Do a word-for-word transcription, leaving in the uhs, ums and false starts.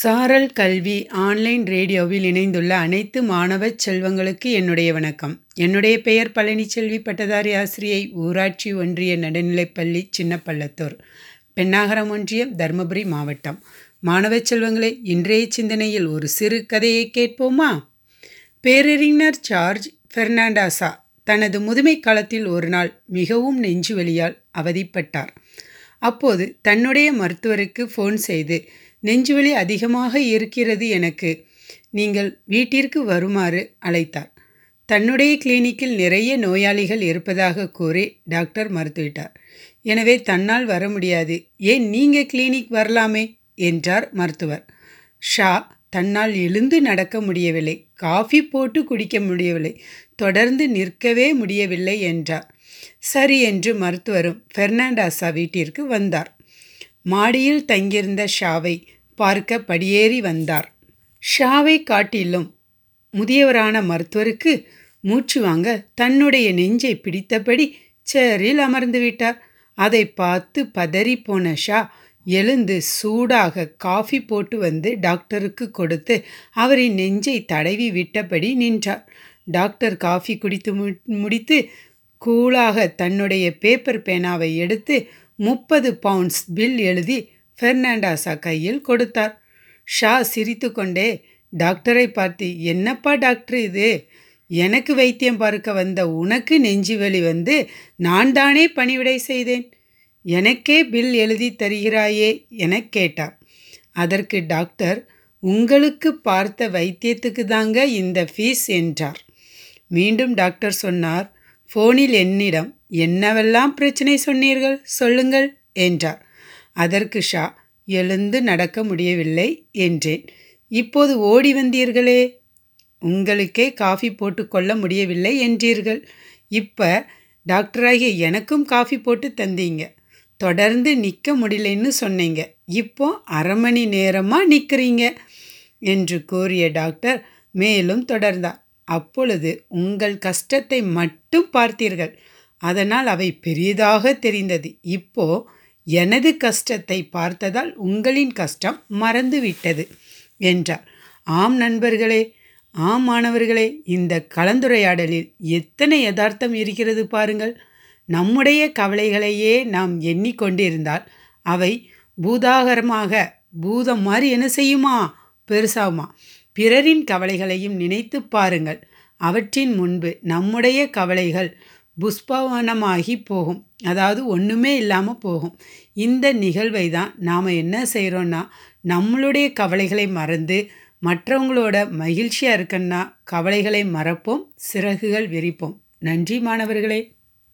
சாரல் கல்வி ஆன்லைன் ரேடியோவில் இணைந்துள்ள அனைத்து மாணவ செல்வங்களுக்கு என்னுடைய வணக்கம். என்னுடைய பெயர் பழனிச் செல்வி, பட்டதாரி ஆசிரியை, ஊராட்சி ஒன்றிய நடுநிலைப்பள்ளி சின்னப்பள்ளத்தூர், பெண்ணாகரம் ஒன்றியம், தர்மபுரி மாவட்டம். மாணவ செல்வங்களே, இன்றைய சிந்தனையில் ஒரு சிறு கதையை கேட்போமா? பேரறிஞர் ஜார்ஜ் பெர்னாண்டாசா தனது முதுமை காலத்தில் ஒரு நாள் மிகவும் நெஞ்சு வலியால் அவதிப்பட்டார். அப்போது தன்னுடைய மருத்துவருக்கு ஃபோன் செய்து, நெஞ்சுவலி அதிகமாக இருக்கிறது எனக்கு, நீங்கள் வீட்டிற்கு வருமாறு அழைத்தார். தன்னுடைய கிளினிக்கில் நிறைய நோயாளிகள் இருப்பதாக கூறி டாக்டர் மறுத்துவிட்டார். எனவே தன்னால் வர முடியாது, ஏன் நீங்கள் கிளினிக் வரலாமே என்றார் மருத்துவர். ஷா தன்னால் எழுந்து நடக்க முடியவில்லை, காஃபி போட்டு குடிக்க முடியவில்லை, தொடர்ந்து நிற்கவே முடியவில்லை என்றார். சரி என்று மருத்துவரும் பெர்னாண்டாசா வீட்டிற்கு வந்தார். மாடியில் தங்கியிருந்த ஷாவை பார்க்க படியேறி வந்தார். ஷாவை காட்டிலும் முதியவரான மருத்துவருக்கு மூச்சு வாங்க தன்னுடைய நெஞ்சை பிடித்தபடி சேரில் அமர்ந்து விட்டார். அதை பார்த்து பதறி போன ஷா எழுந்து சூடாக காஃபி போட்டு வந்து டாக்டருக்கு கொடுத்து அவரின் நெஞ்சை தடவி விட்டபடி நின்றார். டாக்டர் காஃபி குடித்து முடித்து கூலாக தன்னுடைய பேப்பர் பேனாவை எடுத்து முப்பது பவுண்ட்ஸ் பில் எழுதி பெர்னாண்டாசா கையில் கொடுத்தார். ஷா சிரித்து கொண்டே டாக்டரை பார்த்து, என்னப்பா டாக்டர் இது, எனக்கு வைத்தியம் பார்க்க வந்த உனக்கு நெஞ்சு வலி வந்து நான் தானே பணிவிடை செய்தேன், எனக்கே பில் எழுதி தருகிறாயே என கேட்டார். அதற்கு டாக்டர், உங்களுக்கு பார்த்த வைத்தியத்துக்கு தாங்க இந்த ஃபீஸ் என்றார். மீண்டும் டாக்டர் சொன்னார், ஃபோனில் என்னிடம் என்னவெல்லாம் பிரச்சனை சொன்னீர்கள் சொல்லுங்கள் என்றார். அதற்கு ஷா, எழுந்து நடக்க முடியவில்லை என்றேன், இப்போது ஓடி வந்தீர்களே, உங்களுக்கே காஃபி போட்டுக்கொள்ள முடியவில்லை என்றீர்கள், இப்போ டாக்டராகிய எனக்கும் காஃபி போட்டு தந்தீங்க, தொடர்ந்து நிற்க முடியலன்னு சொன்னீங்க, இப்போ அரை மணி நேரமாக நிற்கிறீங்க என்று கூறிய டாக்டர் மேலும் தொடர்ந்தார். அப்பொழுது உங்கள் கஷ்டத்தை மட்டும் பார்த்தீர்கள், அதனால் அவை பெரியதாக தெரிந்தது, இப்போ எனது கஷ்டத்தை பார்த்ததால் உங்களின் கஷ்டம் மறந்துவிட்டது என்றார். ஆம் நண்பர்களே, ஆம் மாணவர்களே, இந்த கலந்துரையாடலில் எத்தனை யதார்த்தம் இருக்கிறது பாருங்கள். நம்முடைய கவலைகளையே நாம் எண்ணிக்கொண்டிருந்தால் அவை பூதாகரமாக பூதம் மாதிரி என்ன செய்யுமா, பெருசாகுமா? பிறரின் கவலைகளையும் நினைத்து பாருங்கள், அவற்றின் முன்பு நம்முடைய கவலைகள் புஷ்பவனமாகி போகும், அதாவது ஒன்றுமே இல்லாமல் போகும். இந்த நிகழ்வை தான் நாம் என்ன செய்கிறோன்னா, நம்மளுடைய கவலைகளை மறந்து மற்றவங்களோட மகிழ்ச்சியாக இருக்கன்னா கவலைகளை மறப்போம், சிறகுகள் விரிப்போம். நன்றி மாணவர்களே.